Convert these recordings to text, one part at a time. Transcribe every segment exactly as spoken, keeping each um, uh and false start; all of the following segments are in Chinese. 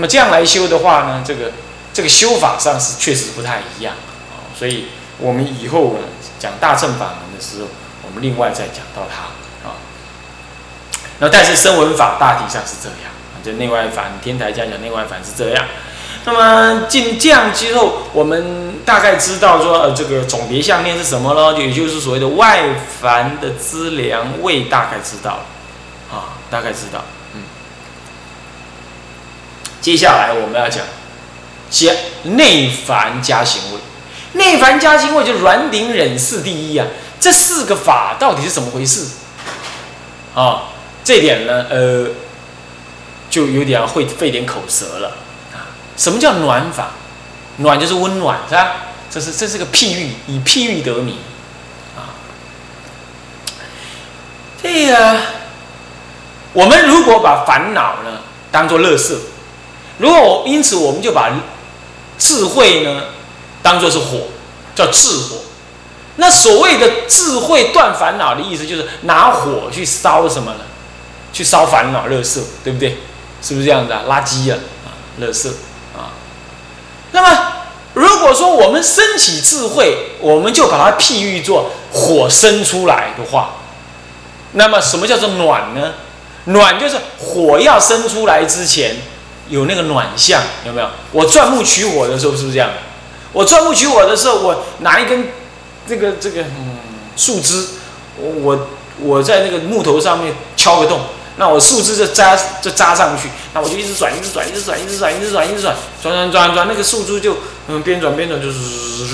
那么这样来修的话呢，这个这个修法上是确实不太一样、哦、所以我们以后呢讲大乘法门的时候，我们另外再讲到它啊、哦。那但是声闻法大体上是这样，就内外凡天台家讲内外凡是这样。那么进这样之后，我们大概知道说，呃，这个总别相念是什么了，也就是所谓的外凡的资粮位，大概知道了啊，大概知道。接下来我们要讲加内凡加行位，内凡加行位就软顶忍四第一啊，这四个法到底是怎么回事啊？这点呢，呃，就有点会费点口舌了啊。什么叫暖法？暖就是温暖，是吧？这是这是个譬喻，以譬喻得名啊。这个我们如果把烦恼呢当作垃圾。如果因此我们就把智慧呢当作是火，叫智火。那所谓的智慧断烦恼的意思，就是拿火去烧什么呢？去烧烦恼垃圾，对不对？是不是这样子啊？垃圾啊，啊垃圾啊。那么如果说我们升起智慧，我们就把它譬喻作火生出来的话，那么什么叫做暖呢？暖就是火要生出来之前有那个暖相，有没有？我钻木取火的时候是不是这样？我钻木取火的时候，我拿一根这个这个嗯树枝，我我在那个木头上面敲个洞，那我树枝就扎就扎上去，那我就一直转一直转一直转一直转一直转一直转转转转转，那个树枝就嗯边转边转就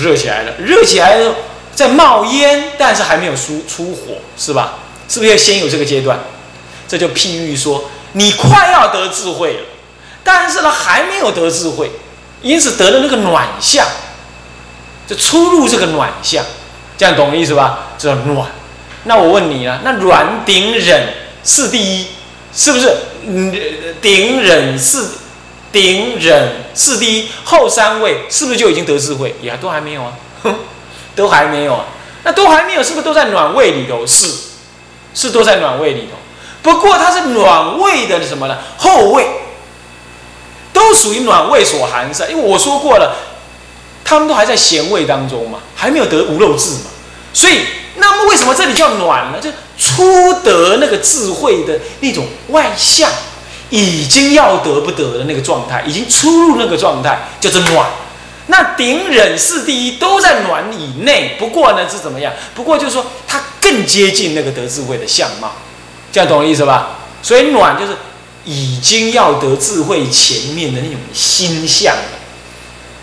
热起来了，热起来了在冒烟，但是还没有出出火，是吧？是不是要先有这个阶段？这就譬喻说你快要得智慧了。但是呢，还没有得智慧，因此得了那个暖相，就出入这个暖相，这样懂意思吧？这叫暖。那我问你啊，那软顶忍是第一，是不是？顶忍是顶忍是第一，后三位是不是就已经得智慧？也都还没有啊，都还没有啊。那都还没有，是不是都在暖位里头？是，是都在暖位里头。不过它是暖位的什么呢？后位。都属于暖位所含塞，因为我说过了，他们都还在咸位当中嘛，还没有得无漏智嘛，所以那么为什么这里叫暖呢？就出得那个智慧的那种外相，已经要得不得的那个状态，已经出入那个状态，叫做暖。那顶忍是第一，都在暖以内，不过呢是怎么样？不过就是说它更接近那个得智慧的相貌，这样懂我意思吧？所以暖就是。已经要得智慧前面的那种心相了。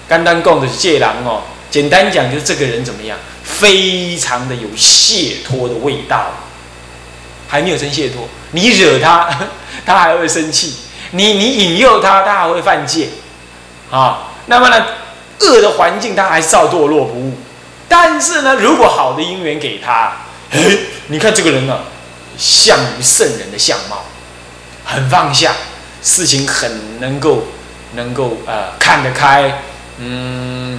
简单讲就是这人哦，简单讲就是这个人怎么样，非常的有解脱的味道，还没有真解脱。你惹他，他还会生气；你你引诱他，他还会犯戒。啊，那么呢，恶的环境他还是照堕落不误。但是呢，如果好的因缘给他，哎，你看这个人啊，像于圣人的相貌。很放下，事情很能够能够呃看得开，嗯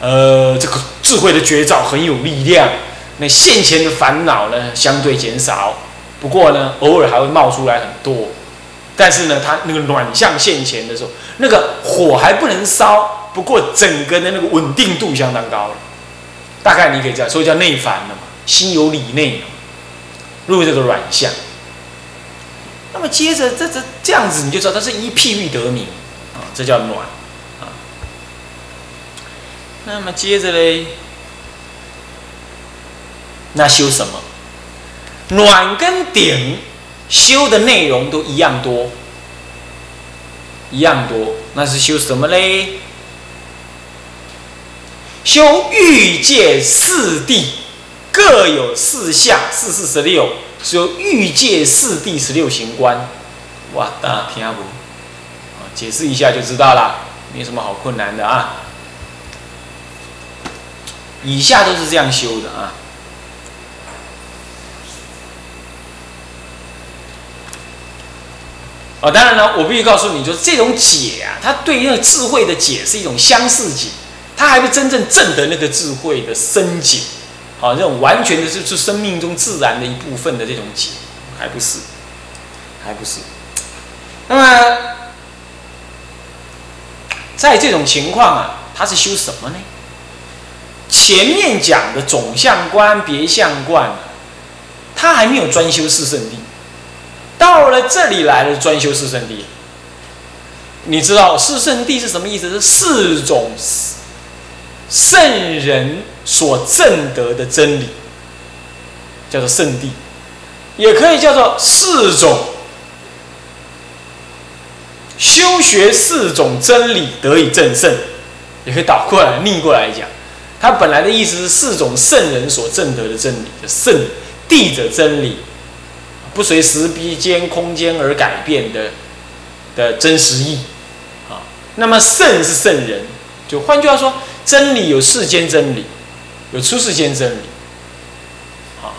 呃这个智慧的绝招很有力量，那现前的烦恼呢相对减少，不过呢偶尔还会冒出来很多，但是呢它那个暖相现前的时候，那个火还不能烧，不过整个的那个稳定度相当高了，大概你可以这样说，叫内凡了嘛，心有理内了，入这个软相。那么接着，这这这样子你就知道，它是一譬喻得名啊，这叫暖啊。那么接着嘞，那修什么？暖跟顶修的内容都一样多，一样多。那是修什么嘞？修欲界四地，各有四相，四四十六。只有欲界四地十六行观，哇，大家听不懂？啊，解释一下就知道了，没什么好困难的啊。以下都是这样修的啊。啊，当然了，我必须告诉你，就是这种解啊，它对于那个智慧的解是一种相似解，它还不真正证得那个智慧的深解。啊，这种完全的就是生命中自然的一部分的这种解，还不是，还不是。那么在这种情况啊，他是修什么呢？前面讲的总相观、别相观、啊，他还没有专修四圣谛，到了这里来了专修四圣谛。你知道四圣谛是什么意思？是四种圣人所证得的真理，叫做圣谛，也可以叫做四种修学四种真理得以证圣，也可以倒过来、逆过来讲。它本来的意思是四种圣人所证得的真理，叫圣谛者真理，不随时间、空间而改变的的真实意啊。那么圣是圣人，就换句话说，真理有世间真理，有出世间真理，啊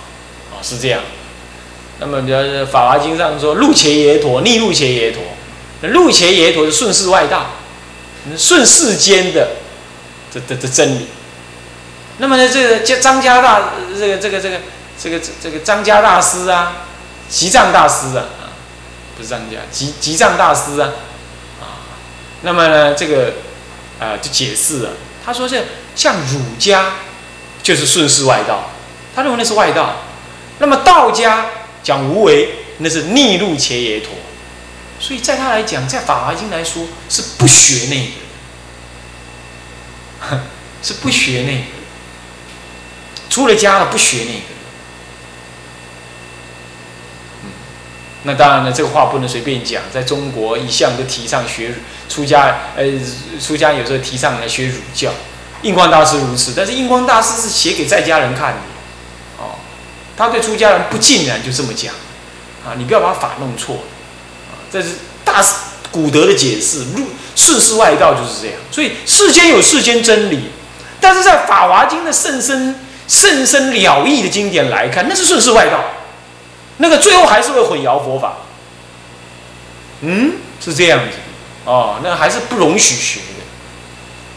啊是这样。那么比如法华经上说，路伽耶陀、逆路伽耶陀，那路伽耶陀是顺世外道，顺世间的这这这真理。那么呢，这个张家大这个这个这个这个这个张家大师啊，吉藏大师啊，啊不是张家吉吉藏大师啊，啊，那么呢这个啊、呃、就解释啊，他说是像儒家就是顺世外道，他认为那是外道，那么道家讲无为，那是逆路伽耶陀，所以在他来讲，在法华经来说是不学那个，是不学那个。出了家了不学那个，嗯，那当然了，这个话不能随便讲。在中国一向都提倡学出家，呃，出家有时候提倡来学儒教。印光大师如此，但是印光大师是写给在家人看的，哦，他对出家人不尽然就这么讲啊，你不要把法弄错了啊。这是大古德的解释，顺世外道就是这样。所以世间有世间真理，但是在《法华经》的甚深。甚深了义的经典来看，那是顺世外道，那个最后还是会混淆佛法。嗯，是这样子哦，那还是不容许学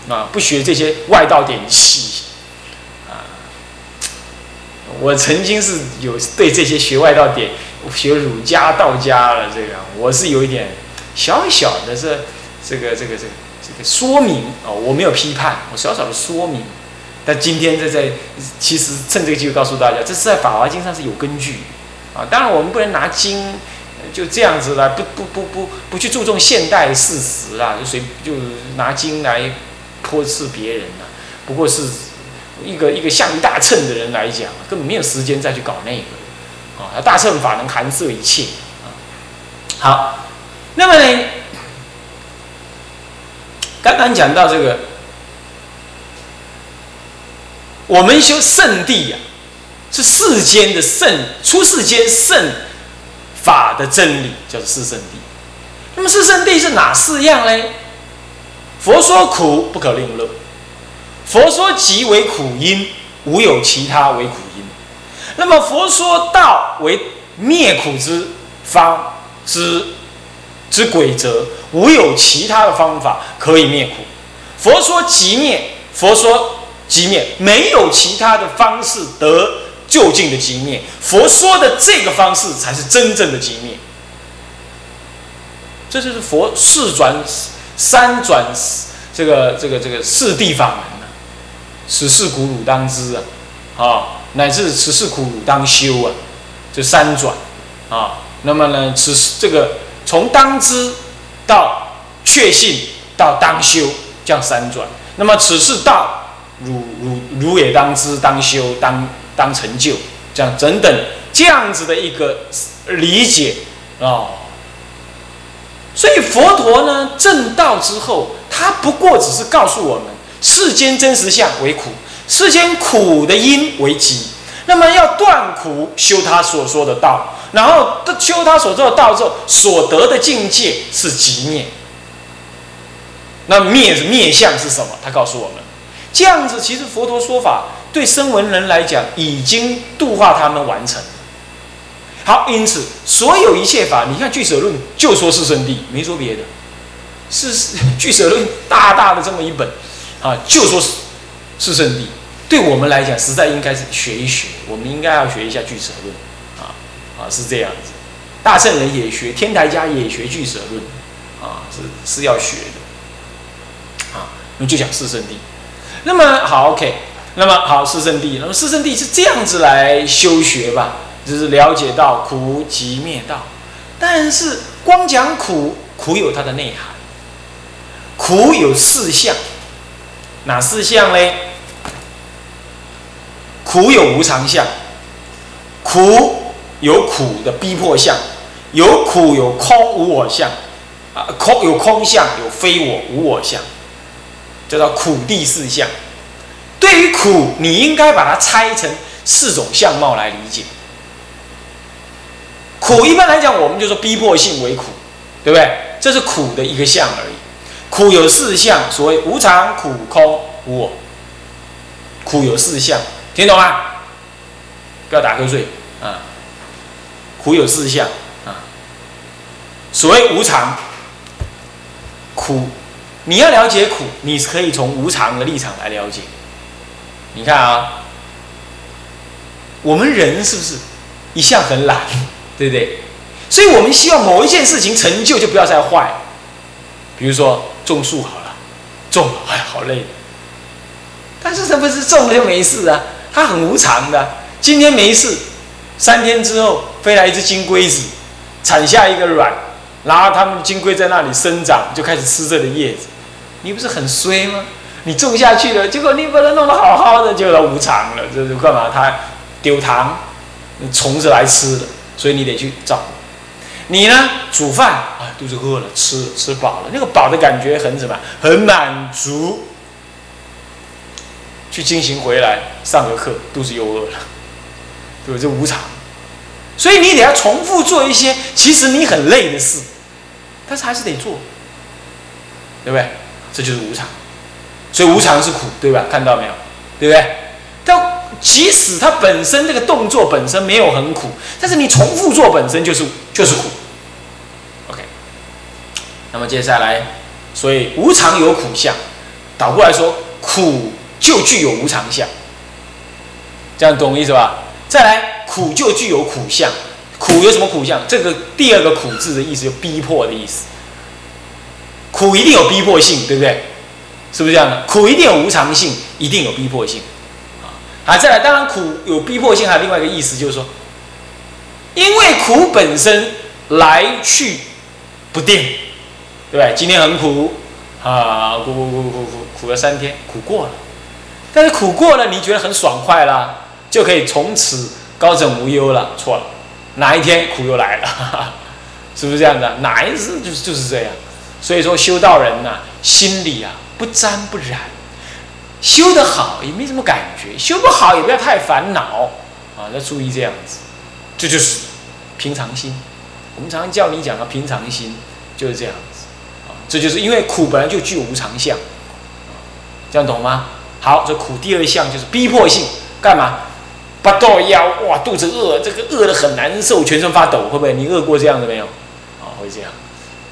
的啊，不学这些外道典籍啊。我曾经是有对这些学外道典、学儒家、道家了这个，我是有一点小小的这这个这个这个这个说明哦，我没有批判，我小小的说明。但今天这在，其实趁这个机会告诉大家，这是在《法华经》上是有根据啊。当然，我们不能拿经就这样子来，不不不不不去注重现代事实啦，就随就拿经来驳斥别人啦。不过是一个一个像一大乘的人来讲，根本没有时间再去搞那个啊。大乘法能含摄一切啊。好，那么呢，刚刚讲到这个。我们修圣谛呀，是世间的圣，出世间圣法的真理，叫做四圣谛。那么四圣谛是哪四样呢？佛说苦不可令乐，佛说集为苦因，无有其他为苦因。那么佛说道为灭苦之方之之轨则，无有其他的方法可以灭苦。佛说集灭，佛说。即灭，没有其他的方式得究竟的即灭。佛说的这个方式才是真正的即灭。这就是佛四转三转这个这个这个四谛法门啊，此是苦汝当知啊，啊，乃至此是苦汝当修啊，这三转啊。那么呢，此这个从当知到确信到当修，这样三转。那么此是道。如如如也当知当修当当成就，这样等等这样子的一个理解哦。所以佛陀呢证道之后，他不过只是告诉我们世间真实相为苦，世间苦的因为集。那么要断苦，修他所说的道，然后修他所说的道之后所得的境界是极灭。那灭灭相是什么？他告诉我们。这样子，其实佛陀说法对声闻人来讲，已经度化他们完成了。好，因此所有一切法，你看《俱舍论》就说四圣谛，没说别的，是《俱舍论》大大的这么一本啊，就说四圣谛。对我们来讲，实在应该是学一学，我们应该要学一下《俱舍论》啊啊，是这样子。大乘人也学，天台家也学《俱舍论》啊，是是要学的。你就讲四圣谛。那么好 ，OK， 那么好四圣谛，那么四圣谛是这样子来修学吧，就是了解到苦集灭道。但是光讲苦，苦有它的内涵，苦有四项，哪四项嘞？苦有无常相，苦有苦的逼迫相，有苦有空无我相，啊，空有空相，有非我无我相，叫做苦第四相。对于苦，你应该把它拆成四种相貌来理解。苦一般来讲，我们就说逼迫性为苦，对不对？这是苦的一个相而已。苦有四相，所谓无常、苦、空、无我。苦有四相，听懂吗？不要打瞌睡啊！苦有四相啊。所谓无常，苦，你要了解苦，你可以从无常的立场来了解。你看啊，我们人是不是一向很懒，对不对？所以我们希望某一件事情成就，就不要再坏。比如说种树好了，种了哎好累，但是它不是种了就没事啊，它很无常的。今天没事，三天之后飞来一只金龟子，产下一个卵，然后它们金龟在那里生长，就开始吃这个叶子。你不是很衰吗？你种下去了，结果你把它弄得好好的，就无常了，这是干嘛？它丢糖，虫子来吃的，所以你得去照顾。你呢？煮饭啊，肚子饿了，吃吃饱了，那个饱的感觉很什么？很满足。去进行回来上个课，肚子又饿了，对不对？这无常，所以你得要重复做一些其实你很累的事，但是还是得做，对不对？这就是无常，所以无常是苦，对吧？看到没有？对不对？但即使它本身这个动作本身没有很苦，但是你重复做本身就是就是苦。OK， 那么接下来，所以无常有苦相，倒过来说，苦就具有无常相，这样懂意思吧？再来，苦就具有苦相，苦有什么苦相？这个第二个苦字的意思，有逼迫的意思，苦一定有逼迫性，对不对？是不是这样的？苦一定有无常性，一定有逼迫性。好，再来，当然苦有逼迫性，还有另外一个意思，就是说，因为苦本身来去不定，对不对？今天很苦啊，苦苦苦苦苦苦了三天，苦过了，但是苦过了，你觉得很爽快啦，就可以从此高枕无忧了。错了，哪一天苦又来了，哈哈，是不是这样的、啊？哪一次就是就是这样。所以说，修道人呐、啊，心里啊不沾不染。修得好也没什么感觉，修不好也不要太烦恼啊！要注意这样子，这就是平常心。我们常常叫你讲的平常心就是这样子啊，这就是因为苦本来就具有无常相，这样懂吗？好，这苦第二项就是逼迫性，干嘛？八道腰哇，肚子饿，这个饿得很难受，全身发抖，会不会？你饿过这样的没有？啊，会这样，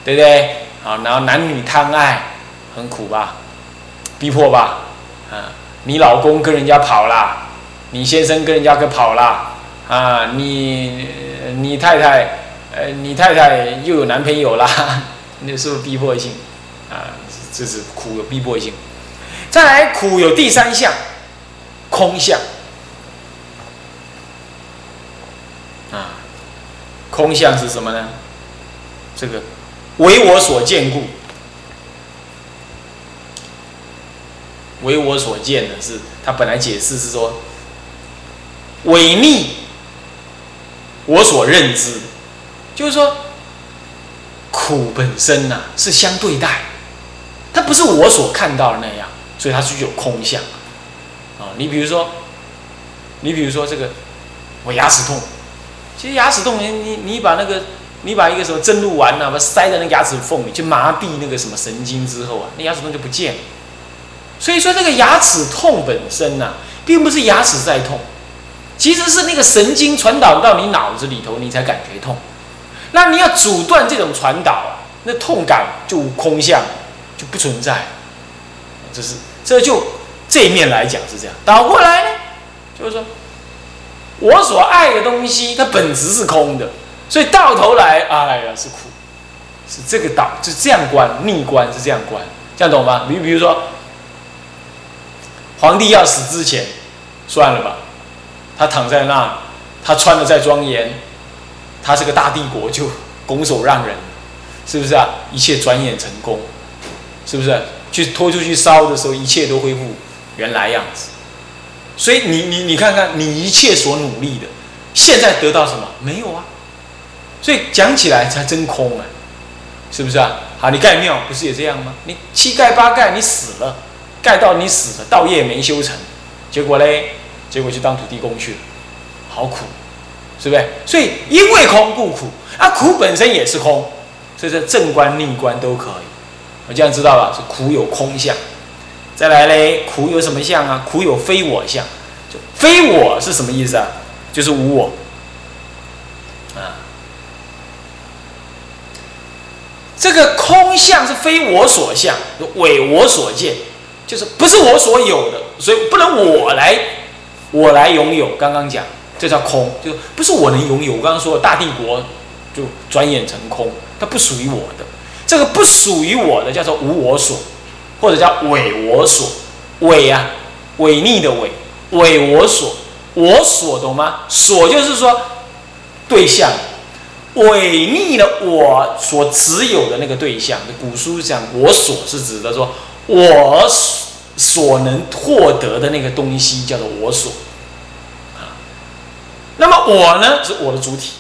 对不对？啊，然后男女贪爱，很苦吧？逼迫吧？啊，你老公跟人家跑啦，你先生跟人家跑啦，啊，你你太太，呃，你太太又有男朋友啦，那是不是逼迫性？啊，这是苦有逼迫性。再来，苦有第三项，空相。啊，空相是什么呢？这个为我所见故。为我所见的是，他本来解释是说，违逆我所认知，就是说，苦本身呐、啊、是相对待，它不是我所看到的那样，所以它具有空相。啊，你比如说，你比如说这个，我牙齿痛，其实牙齿痛，你你你把那个，你把一个什么针露丸呐、啊，把它塞在那个牙齿缝里，去麻痹那个什么神经之后啊，那牙齿痛就不见了。所以说，这个牙齿痛本身呐、啊，并不是牙齿在痛，其实是那个神经传导到你脑子里头，你才感觉痛。那你要阻断这种传导，那痛感就空相，就不存在。这是，这就这一面来讲是这样。倒过来呢，就是说，我所爱的东西，它本质是空的，所以到头来，哎呀，是苦，是这个倒，是这样观，逆观是这样观，这样懂吗？你比如说。皇帝要死之前，算了吧，他躺在那里，他穿的再庄严，他是个大帝国就拱手让人，是不是啊？一切转眼成功，是不是、啊？去拖出去烧的时候，一切都恢复原来样子。所以你你你看看，你一切所努力的，现在得到什么？没有啊。所以讲起来才真空啊，是不是啊？好，你盖庙不是也这样吗？你七盖八盖，你死了，盖到你死了，道业没修成，结果嘞，结果就当土地公去了，好苦，是不是？所以因为空故苦啊，苦本身也是空，所以这正观逆观都可以。我这样知道了，是苦有空相，再来嘞，苦有什么相啊？苦有非我相，就非我是什么意思啊？就是无我啊。这个空相是非我所相，伪我所见，就是不是我所有的，所以不能我来我来拥有。刚刚讲这叫空，就是不是我能拥有。我刚刚说大帝国就转眼成空，它不属于我的。这个不属于我的叫做无我所，或者叫伪我所。伪啊，违逆的伪，伪我所，我所，懂吗？所就是说对象，违逆了我所持有的那个对象。古书讲我所是指的说我所能获得的那个东西叫做我所、啊、那么我呢是我的主体，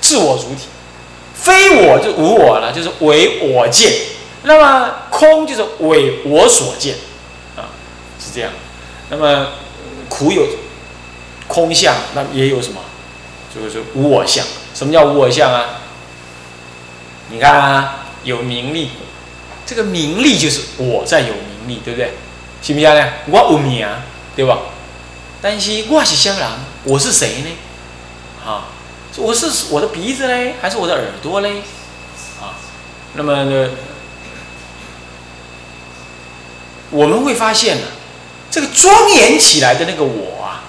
自我主体。非我就无我了，就是唯我见。那么空就是唯我所见啊，是这样。那么苦有空相，那也有什么？就是无我相。什么叫无我相啊？你看啊，有名利，这个名利就是我在有名利，对不对？是不是呢？我有名，对吧？但是我是啥人？我是谁呢？啊，我是我的鼻子嘞，还是我的耳朵嘞？啊，那么、呃、我们会发现呢、啊，这个庄严起来的那个我啊，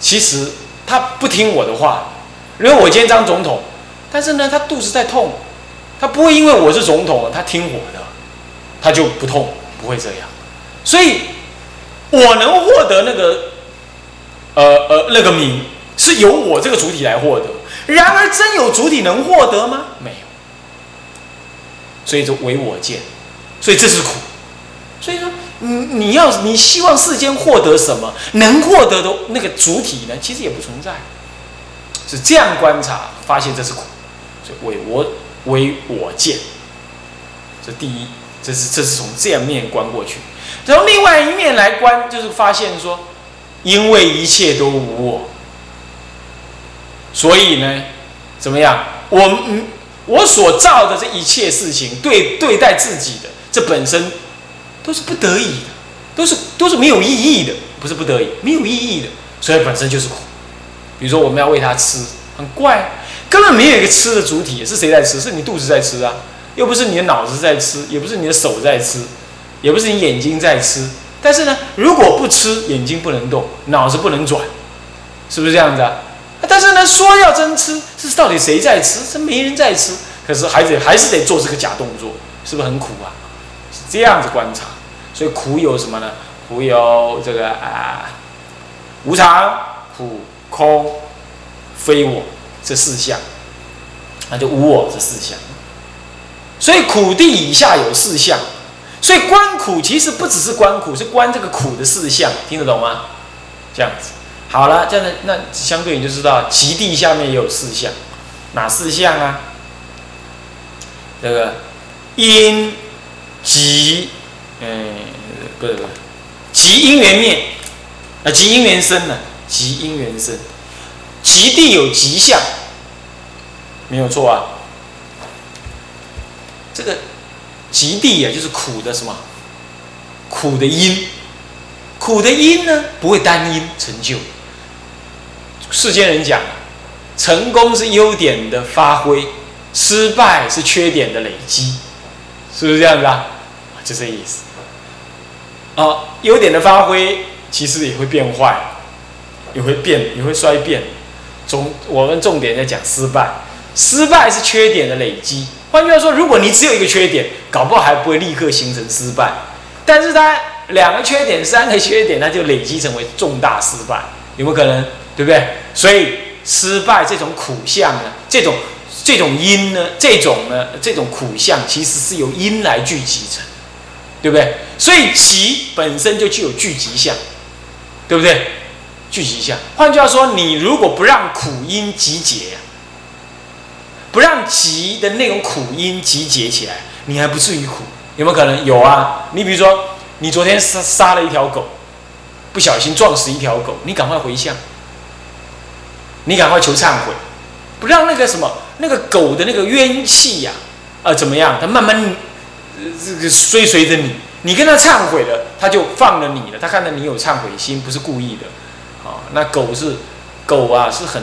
其实他不听我的话。如果我今天当总统，但是呢，他肚子在痛，他不会因为我是总统，他听我的，他就不痛，不会这样。所以，我能获得那个，呃呃，那个名，是由我这个主体来获得。然而，真有主体能获得吗？没有。所以这唯我见，所以这是苦。所以说，你你要你希望世间获得什么，能获得的那个主体呢，其实也不存在。是这样观察，发现这是苦，所以唯我唯我见，这第一，这是这是从这样面观过去。从另外一面来观，就是发现说，因为一切都无我，所以呢，怎么样？我我所造的这一切事情，对对待自己的，这本身都是不得已的，都是都是没有意义的，不是不得已，没有意义的，所以本身就是苦。比如说我们要喂它吃，很怪，根本没有一个吃的主体，是谁在吃？是你肚子在吃啊，又不是你的脑子在吃，也不是你的手在吃，也不是你眼睛在吃。但是呢，如果不吃，眼睛不能动，脑子不能转，是不是这样子啊？但是呢，说要真吃，是到底谁在吃？是没人在吃，可是还得还是得做这个假动作，是不是很苦啊？是这样子观察。所以苦有什么呢？苦有这个啊，无常苦。空、非我这四项，那就无我这四项。所以苦地以下有四项，所以观苦其实不只是观苦，是观这个苦的四项，听得懂吗？这样子，好了，这样的那相对你就知道，极地下面也有四项，哪四项啊？这个因极，嗯，不是不是，极因缘灭，啊，极因缘生呢、啊。极因缘生，极地有极相，没有错啊。这个极地啊，就是苦的什么？苦的因，苦的因呢，不会单因成就。世间人讲，成功是优点的发挥，失败是缺点的累积，是不是这样子啊？就这意思。哦，优点的发挥其实也会变坏。也会变，也会衰变。总我们重点在讲失败，失败是缺点的累积。换句话说，如果你只有一个缺点，搞不好还不会立刻形成失败。但是它两个缺点、三个缺点，那就累积成为重大失败，有没有可能？对不对？所以失败这种苦相呢，这种这种因呢，这种呢，这种苦相其实是由因来聚集成，对不对？所以其本身就具有聚集相，对不对？聚集相。换句话说，你如果不让苦因集结啊，不让集的那种苦因集结起来，你还不至于苦，有没有可能？有啊。你比如说，你昨天杀杀了一条狗，不小心撞死一条狗，你赶快回向，你赶快求忏悔，不让那个什么那个狗的那个冤气呀、啊，啊、呃、怎么样？它慢慢这个、呃、追随着你，你跟它忏悔了，它就放了你了。它看到你有忏悔心，不是故意的。哦，那狗是狗啊，是很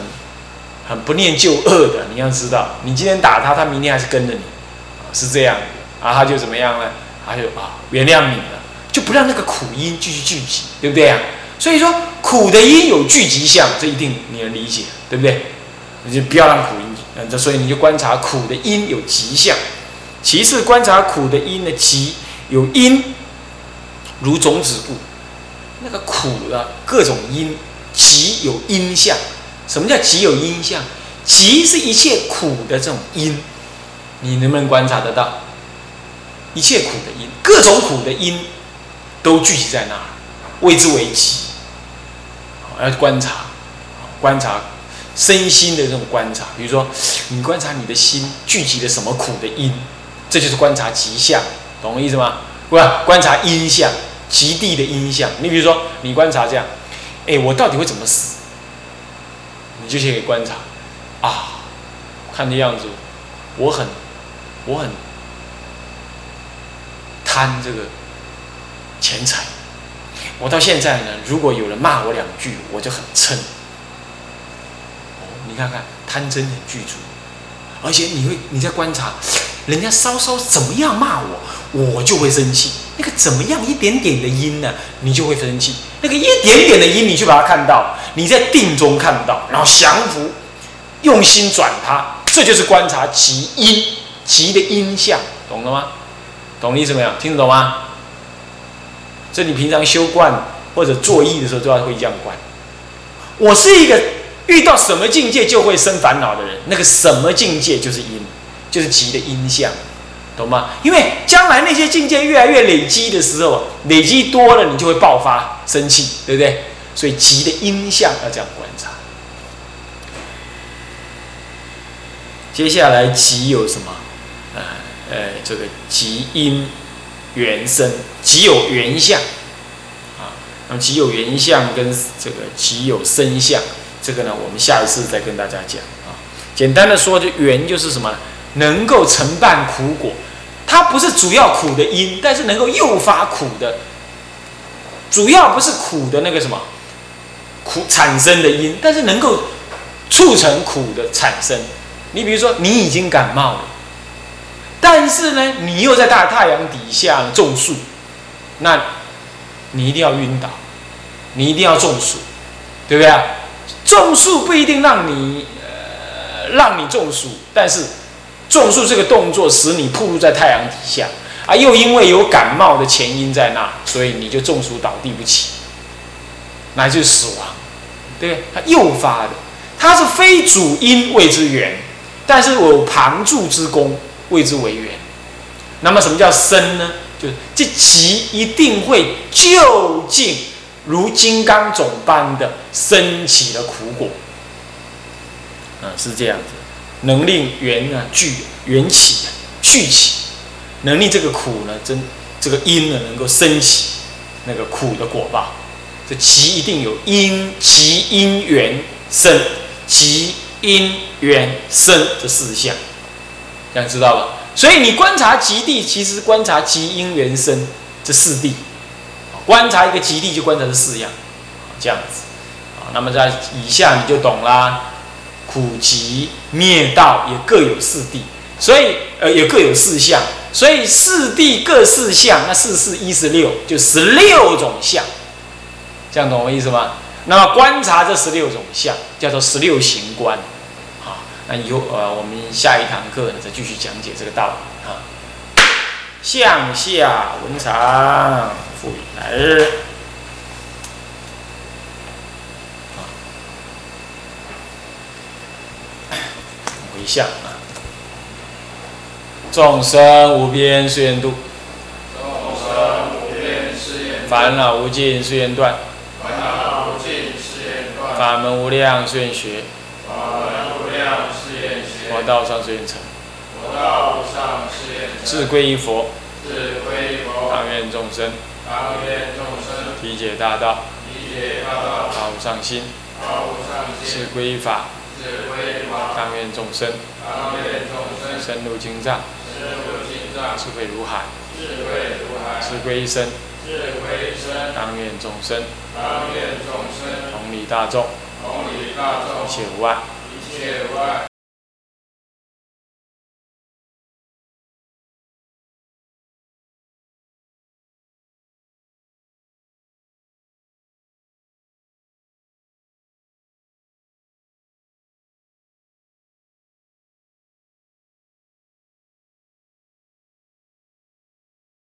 很不念旧恶的，你要知道，你今天打它，它明天还是跟着你，哦、是这样的啊，它就怎么样呢？它就啊原谅你了，就不让那个苦因继续聚集，对不对啊？所以说苦的因有聚集相，这一定你能理解，对不对？你就不要让苦因，嗯，所以你就观察苦的因有集相。其次观察苦的因的集有因，如种子故。那个苦的、啊、各种因，集有因相。什么叫集有因相？集是一切苦的这种因，你能不能观察得到？一切苦的因，各种苦的因都聚集在那儿，谓之为集。要观察，观察身心的这种观察。比如说，你观察你的心聚集了什么苦的因，这就是观察集相，懂我意思吗？不，观察因相。极地的因相，你比如说，你观察这样，哎，我到底会怎么死？你就先给观察，啊，看这样子，我很，我很贪这个钱财。我到现在呢，如果有人骂我两句，我就很嗔。哦，你看看，贪嗔很具足，而且你会，你在观察，人家稍稍怎么样骂我，我就会生气。那个怎么样一点点的因呢、啊，你就会生气。那个一点点的因，你去把它看到，你在定中看到，然后降服，用心转它，这就是观察其因，其的因相，懂了吗？懂你意思没有？听得懂吗？所以你平常修观或者作意的时候，都要会这样观。我是一个遇到什么境界就会生烦恼的人，那个什么境界就是因，就是其的因相。懂吗？因为将来那些境界越来越累积的时候，累积多了，你就会爆发生气，对不对？所以集的因相要这样观察。接下来集有什么？呃呃，这个集因缘生，集有缘相啊。那么集有缘相跟这个集有生相，这个呢，我们下一次再跟大家讲啊。简单的说，就缘就是什么？能够承办苦果，它不是主要苦的因，但是能够诱发苦的，主要不是苦的那个什么苦产生的因，但是能够促成苦的产生。你比如说，你已经感冒了，但是呢，你又在大太阳底下中暑，那你一定要晕倒，你一定要中暑，对不对？中暑不一定让你呃让你中暑，但是中暑这个动作使你暴露在太阳底下啊，又因为有感冒的前因在那，所以你就中暑倒地不起，那就是死亡，对不对？它诱发的，它是非主因谓之缘，但是有旁助之功谓之为缘。那么什么叫生呢？就是这集一定会究竟如金刚种般的升起了苦果，嗯，是这样子。能令缘啊聚缘起续起，能令这个苦呢真这个因呢能够升起那个苦的果报。这集一定有因集因缘生，集因缘生这四项，这样知道吧？所以你观察集地，其实观察集因缘生这四地，观察一个集地就观察这四样，这样子啊。那么在以下你就懂啦。苦集灭道也各有四谛，所以呃也各有四相，所以四谛各四相，那四四一十六，就十六种相，这样懂我意思吗？那么观察这十六种相，叫做十六行观，啊，那以后呃我们下一堂课呢再继续讲解这个道理啊。向下文长。复以来日啊，回向啊，众生无边誓愿度，众生无边誓愿度，烦恼无尽誓愿断，烦恼无尽誓愿断，法门无量誓愿学，法门无量誓愿学，佛道上誓愿成，佛道上誓愿成，自归依佛。 当愿众生，当愿众生体解大道，体解大道，发无上心，发无上心，是归法，是归法。当愿众生，当愿众生深入经藏，深入经藏，智慧如海，智慧如海，是归一生，是归一生。当愿众生，当愿众生同理大众，同理大众，一切无碍，一切无碍。